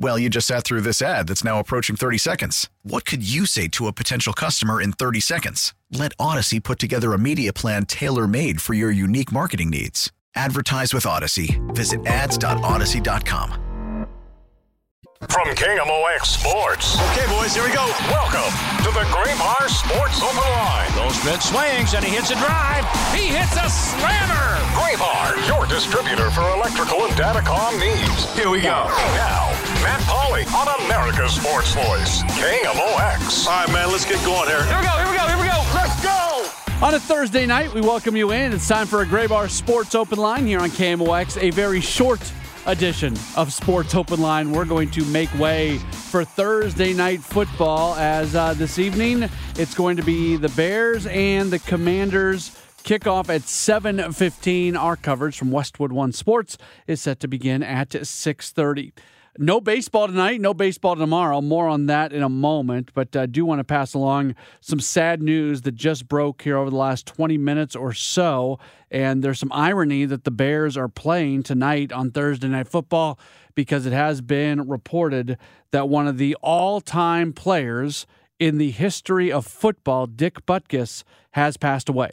Well, you just sat through this ad that's now approaching 30 seconds. What could you say to a potential customer in 30 seconds? Let Odyssey put together a media plan tailor-made for your unique marketing needs. Advertise with Odyssey. Visit ads.odyssey.com. From KMOX Sports. Okay, boys, here we go. Welcome to the Graybar Sports Open Line. Those mid swings, and he hits a drive. He hits a slammer. Graybar, your distributor for electrical and datacom needs. Here we go. Now, Matt Pauley on America's Sports Voice, KMOX. All right, man, let's get going here. Here we go, here we go, here we go. Let's go. On a Thursday night, we welcome you in. It's time for a Graybar Sports Open Line here on KMOX, a very short edition of Sports Open Line. We're going to make way for Thursday Night Football as this evening it's going to be the Bears and the Commanders. Kickoff at 7:15. Our coverage from Westwood One Sports is set to begin at 6:30. No baseball tonight, no baseball tomorrow. More on that in a moment, but I do want to pass along some sad news that just broke here over the last 20 minutes or so, and there's some irony that the Bears are playing tonight on Thursday Night Football because it has been reported that one of the all-time players in the history of football, Dick Butkus, has passed away.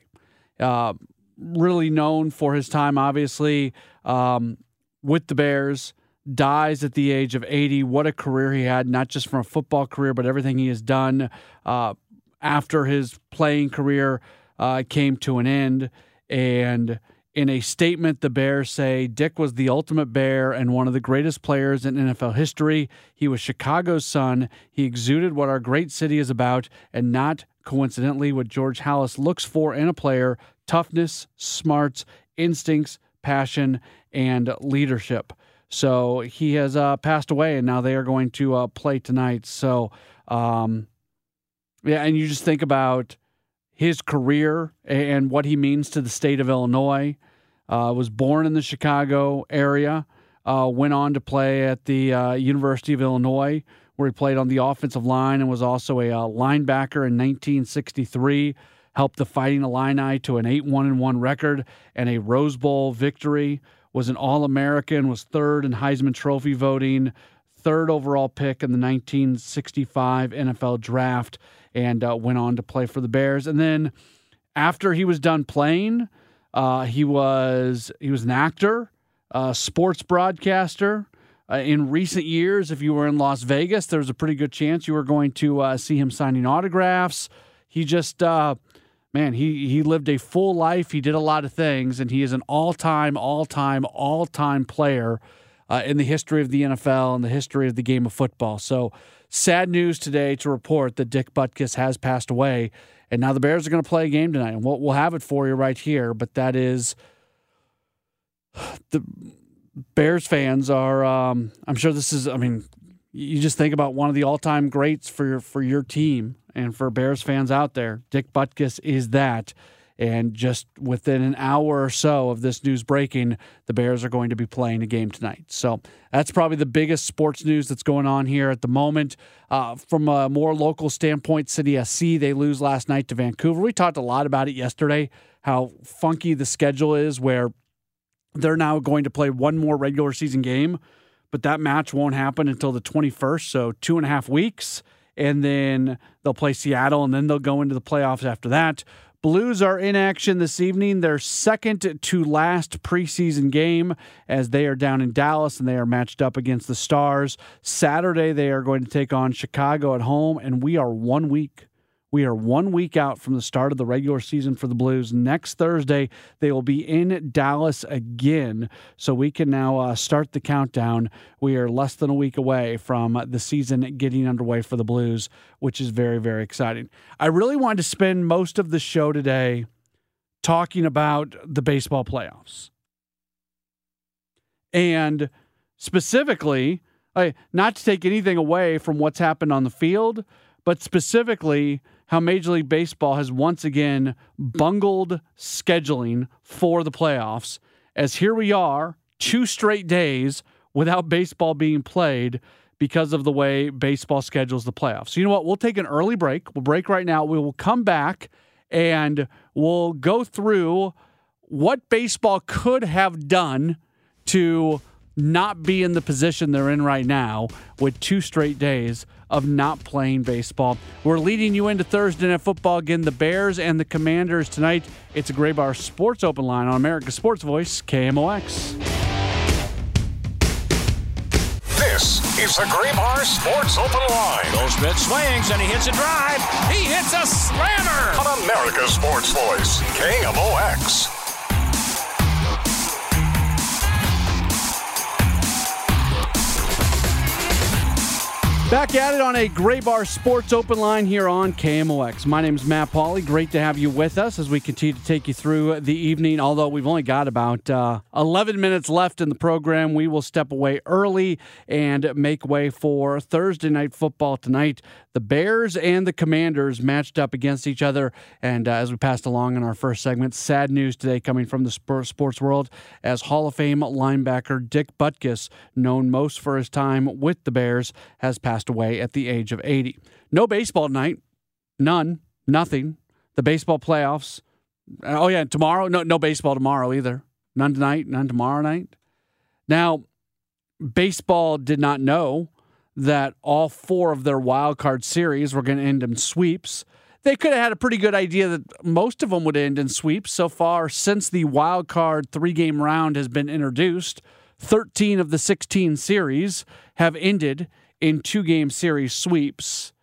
Really known for his time, obviously, with the Bears. Dies at the age of 80. What a career he had, not just from a football career, but everything he has done after his playing career came to an end. And in a statement, the Bears say, Dick was the ultimate Bear and one of the greatest players in NFL history. He was Chicago's son. He exuded what our great city is about, and not coincidentally what George Halas looks for in a player: toughness, smarts, instincts, passion, and leadership. So he has passed away, and now they are going to play tonight. So, and you just think about his career and what he means to the state of Illinois. Was born in the Chicago area, went on to play at the University of Illinois, where he played on the offensive line and was also a linebacker in 1963, helped the Fighting Illini to an 8-1-1 record and a Rose Bowl victory. Was an All-American, was third in Heisman Trophy voting, third overall pick in the 1965 NFL Draft, and went on to play for the Bears. And then after he was done playing, he was an actor, a sports broadcaster. In recent years, if you were in Las Vegas, there was a pretty good chance you were going to see him signing autographs. He just... Man, he lived a full life. He did a lot of things, and he is an all-time player in the history of the NFL and the history of the game of football. So sad news today to report that Dick Butkus has passed away, and now the Bears are going to play a game tonight, and we'll have it for you right here. But that is the Bears fans are. I'm sure this is. I mean, you just think about one of the all-time greats for your team. And for Bears fans out there, Dick Butkus is that. And just within an hour or so of this news breaking, the Bears are going to be playing a game tonight. So that's probably the biggest sports news that's going on here at the moment. From a more local standpoint, City SC, they lose last night to Vancouver. We talked a lot about it yesterday, how funky the schedule is, where they're now going to play one more regular season game, but that match won't happen until the 21st, so 2.5 weeks. And then they'll play Seattle, and then they'll go into the playoffs after that. Blues are in action this evening, their second to last preseason game, as they are down in Dallas, and they are matched up against the Stars. Saturday, they are going to take on Chicago at home, and we are 1 week We are 1 week out from the start of the regular season for the Blues. Next Thursday, they will be in Dallas again, so we can now start the countdown. We are less than a week away from the season getting underway for the Blues, which is very, very exciting. I really wanted to spend most of the show today talking about the baseball playoffs. And specifically, not to take anything away from what's happened on the field, but specifically how Major League Baseball has once again bungled scheduling for the playoffs, as here we are, 2 straight days without baseball being played because of the way baseball schedules the playoffs. So you know what? We'll take an early break. We'll break right now. We will come back and we'll go through what baseball could have done to not be in the position they're in right now with 2 straight days of not playing baseball. We're leading you into Thursday Night Football. Again, the Bears and the Commanders tonight. It's a Graybar Sports Open Line on America's Sports Voice, KMOX. This is the Graybar Sports Open Line. Goldschmidt swings and he hits a drive. He hits a slammer. On America's Sports Voice, KMOX. Back at it on a Graybar Sports Open Line here on KMOX. My name is Matt Pauley. Great to have you with us as we continue to take you through the evening. Although we've only got about 11 minutes left in the program, we will step away early and make way for Thursday Night Football tonight. The Bears and the Commanders matched up against each other. And as we passed along in our first segment, sad news today coming from the sports world as Hall of Fame linebacker Dick Butkus, known most for his time with the Bears, has passed away at the age of 80. No baseball tonight. None. Nothing. The baseball playoffs. Oh, yeah. Tomorrow. No baseball tomorrow either. None tonight. None tomorrow night. Now, baseball did not know that all 4 of their wild card series were going to end in sweeps. They could have had a pretty good idea that most of them would end in sweeps. So far, since the wild card 3-game round has been introduced, 13 of the 16 series have ended in 2-game series sweeps.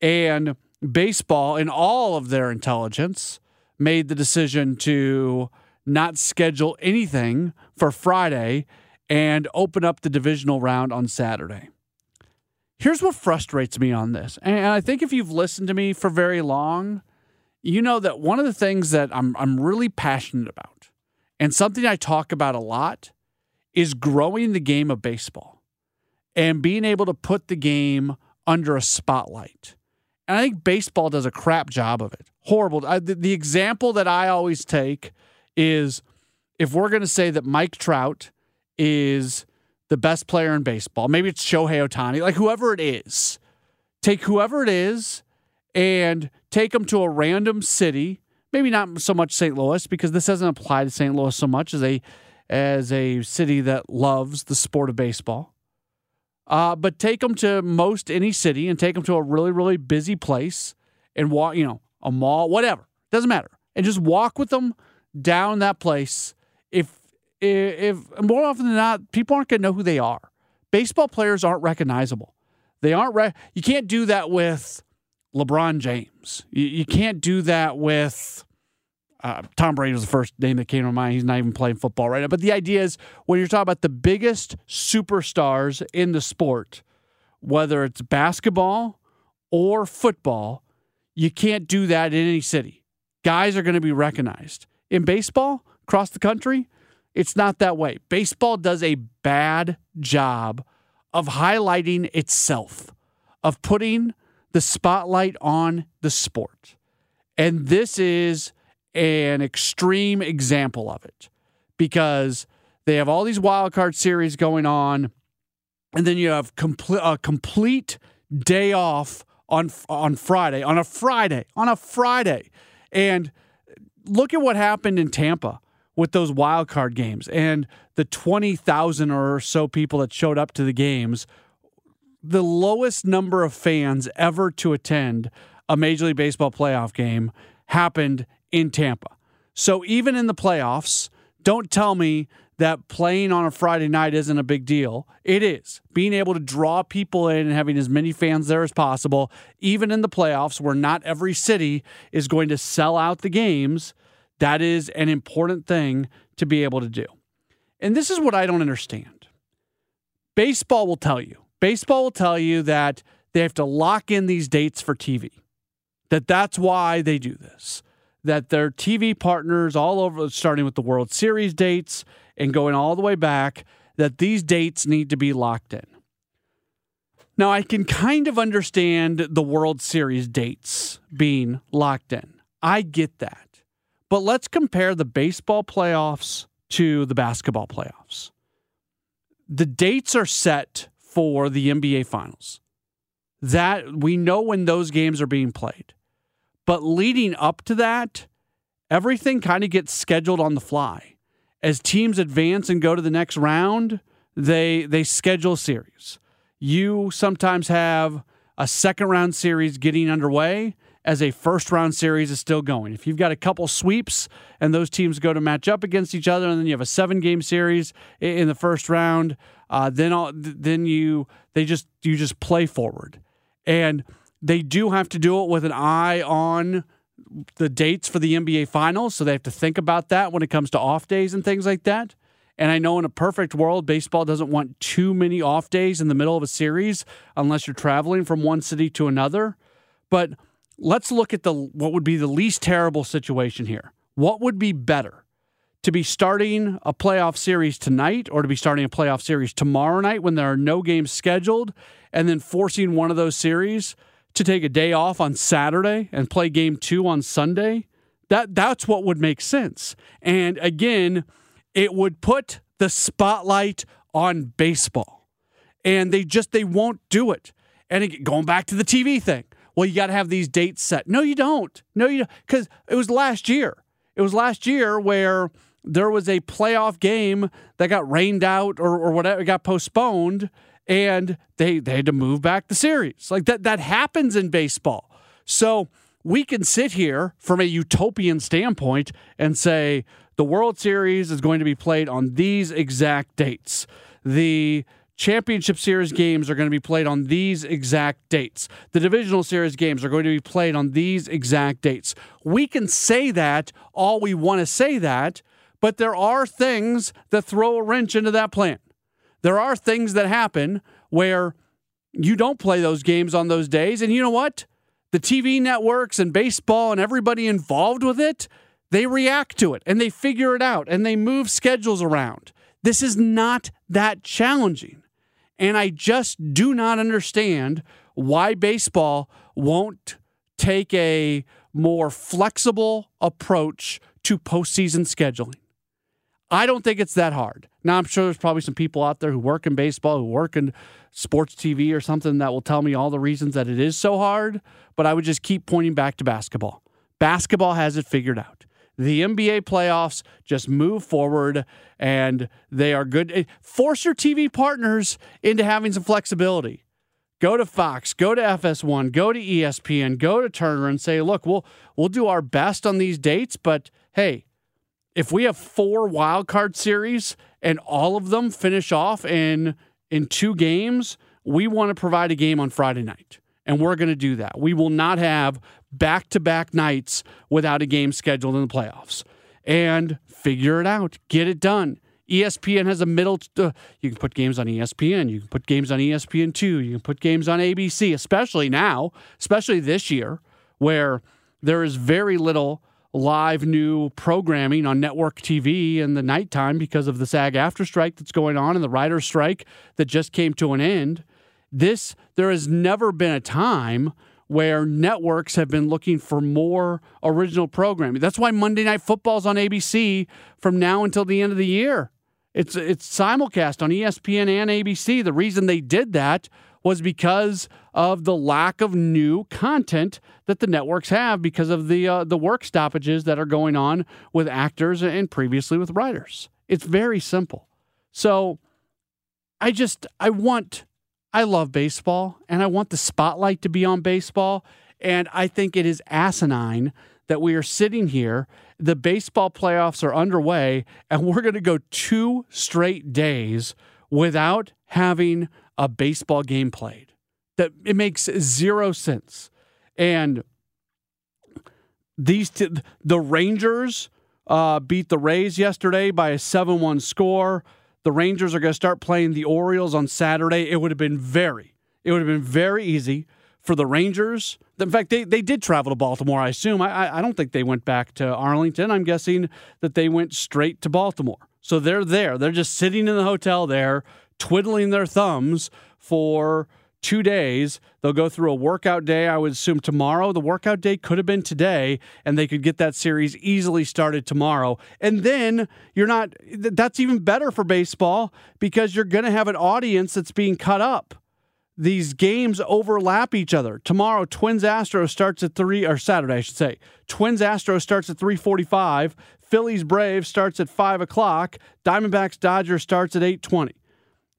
And baseball, in all of their intelligence, made the decision to not schedule anything for Friday and open up the divisional round on Saturday. Here's what frustrates me on this. And I think if you've listened to me for very long, you know that one of the things that I'm really passionate about and something I talk about a lot is growing the game of baseball and being able to put the game under a spotlight. And I think baseball does a crap job of it. Horrible. The example that I always take is if we're going to say that Mike Trout is the best player in baseball. Maybe it's Shohei Ohtani, like whoever it is. Take whoever it is and take them to a random city. Maybe not so much St. Louis, because this doesn't apply to St. Louis so much as a city that loves the sport of baseball. But take them to most any city and take them to a really, really busy place and walk, a mall, whatever. Doesn't matter. And just walk with them down that place. If more often than not, people aren't going to know who they are. Baseball players aren't recognizable. They aren't. You can't do that with LeBron James. You can't do that with Tom Brady was the first name that came to mind. He's not even playing football right now. But the idea is when you're talking about the biggest superstars in the sport, whether it's basketball or football, you can't do that in any city. Guys are going to be recognized. In baseball, across the country, it's not that way. Baseball does a bad job of highlighting itself, of putting the spotlight on the sport. And this is an extreme example of it because they have all these wild card series going on, and then you have a complete day off on a Friday. And look at what happened in Tampa with those wild card games and the 20,000 or so people that showed up to the games, the lowest number of fans ever to attend a Major League Baseball playoff game happened in Tampa. So even in the playoffs, don't tell me that playing on a Friday night isn't a big deal. It is. Being able to draw people in and having as many fans there as possible, even in the playoffs where not every city is going to sell out the games, that is an important thing to be able to do. And this is what I don't understand. Baseball will tell you. Baseball will tell you that they have to lock in these dates for TV, that that's why they do this, that their TV partners all over, starting with the World Series dates and going all the way back, that these dates need to be locked in. Now, I can kind of understand the World Series dates being locked in. I get that. But let's compare the baseball playoffs to the basketball playoffs. The dates are set for the NBA Finals. That we know when those games are being played. But leading up to that, everything kind of gets scheduled on the fly. As teams advance and go to the next round, they schedule series. You sometimes have a second round series getting underway as a first round series is still going. If you've got a couple sweeps and those teams go to match up against each other, and then you have a 7-game series in the first round, then you just play forward, and they do have to do it with an eye on the dates for the NBA Finals, so they have to think about that when it comes to off days and things like that. And I know in a perfect world, baseball doesn't want too many off days in the middle of a series unless you're traveling from one city to another, but let's look at what would be the least terrible situation here. What would be better, to be starting a playoff series tonight or to be starting a playoff series tomorrow night when there are no games scheduled, and then forcing one of those series to take a day off on Saturday and play game 2 on Sunday? That's what would make sense. And again, it would put the spotlight on baseball. And they won't do it. And again, going back to the TV thing. Well, you got to have these dates set. No, you don't. No, you don't. Because it was last year. It was last year where there was a playoff game that got rained out or whatever, it got postponed, and they had to move back the series. Like that happens in baseball. So we can sit here from a utopian standpoint and say the World Series is going to be played on these exact dates. The Championship Series games are going to be played on these exact dates. The Divisional Series games are going to be played on these exact dates. We can say that all we want to say that, but there are things that throw a wrench into that plan. There are things that happen where you don't play those games on those days. And you know what? The TV networks and baseball and everybody involved with it, they react to it and they figure it out and they move schedules around. This is not that challenging. And I just do not understand why baseball won't take a more flexible approach to postseason scheduling. I don't think it's that hard. Now, I'm sure there's probably some people out there who work in baseball, who work in sports TV or something that will tell me all the reasons that it is so hard, but I would just keep pointing back to basketball. Basketball has it figured out. The NBA playoffs just move forward, and they are good. Force your TV partners into having some flexibility. Go to Fox, go to FS1, go to ESPN, go to Turner and say, look, we'll do our best on these dates, but hey, if we have 4 wildcard series and all of them finish off in 2 games, we want to provide a game on Friday night. And we're going to do that. We will not have back-to-back nights without a game scheduled in the playoffs. And figure it out. Get it done. ESPN has a middle. You can put games on ESPN. You can put games on ESPN2. You can put games on ABC, especially now, especially this year, where there is very little live new programming on network TV in the nighttime because of the SAG-AFTRA strike that's going on and the writers' strike that just came to an end. There has never been a time where networks have been looking for more original programming. That's why Monday Night Football is on ABC from now until the end of the year. It's simulcast on ESPN and ABC. The reason they did that was because of the lack of new content that the networks have because of the work stoppages that are going on with actors and previously with writers. It's very simple. So I love baseball, and I want the spotlight to be on baseball, and I think it is asinine that we are sitting here, the baseball playoffs are underway, and we're going to go 2 straight days without having a baseball game played. That it makes zero sense. And these the Rangers beat the Rays yesterday by a 7-1 score. The Rangers are going to start playing the Orioles on Saturday. It would have been very easy for the Rangers. In fact, they did travel to Baltimore, I assume. I don't think they went back to Arlington. I'm guessing that they went straight to Baltimore. So they're there. They're just sitting in the hotel there, twiddling their thumbs for 2 days. They'll go through a workout day, I would assume, tomorrow. The workout day could have been today, and they could get that series easily started tomorrow. And then that's even better for baseball because you're going to have an audience that's being cut up. These games overlap each other. Tomorrow, Twins-Astros starts at 3, or Saturday, I should say. Twins-Astros starts at 3:45. Phillies-Braves starts at 5 o'clock. Diamondbacks-Dodgers starts at 8:20.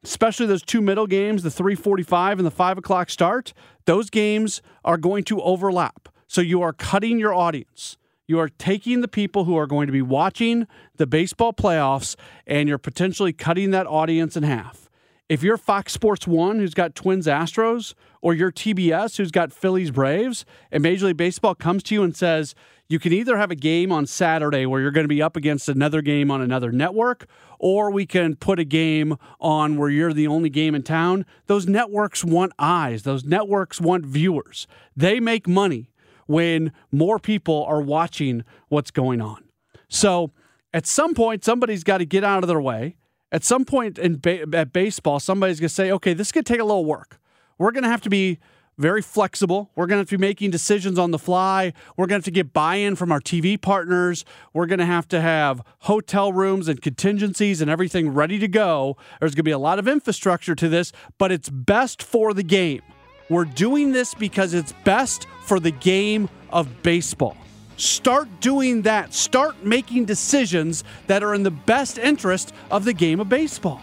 Especially those two middle games, the 3:45 and the 5 o'clock start, those games are going to overlap. So you are cutting your audience. You are taking the people who are going to be watching the baseball playoffs, and you're potentially cutting that audience in half. If you're Fox Sports 1, who's got Twins Astros, or you're TBS, who's got Phillies Braves, and Major League Baseball comes to you and says, you can either have a game on Saturday where you're going to be up against another game on another network, or we can put a game on where you're the only game in town. Those networks want eyes. Those networks want viewers. They make money when more people are watching what's going on. So at some point, somebody's got to get out of their way. At some point at baseball, somebody's going to say, okay, this is going to take a little work. We're going to have to be very flexible. We're going to have to be making decisions on the fly. We're going to have to get buy-in from our TV partners. We're going to have hotel rooms and contingencies and everything ready to go. There's going to be a lot of infrastructure to this, but it's best for the game. We're doing this because it's best for the game of baseball. Start doing that. Start making decisions that are in the best interest of the game of baseball.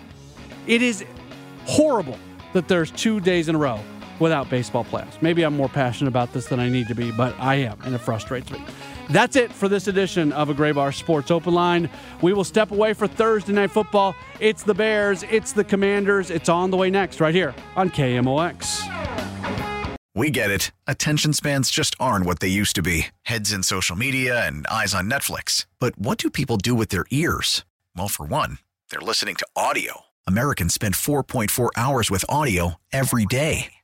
It is horrible that there's 2 days in a row without baseball playoffs. Maybe I'm more passionate about this than I need to be, but I am, and it frustrates me. That's it for this edition of a Graybar Sports Open Line. We will step away for Thursday Night Football. It's the Bears. It's the Commanders. It's on the way next right here on KMOX. We get it. Attention spans just aren't what they used to be. Heads in social media and eyes on Netflix. But what do people do with their ears? Well, for one, they're listening to audio. Americans spend 4.4 hours with audio every day.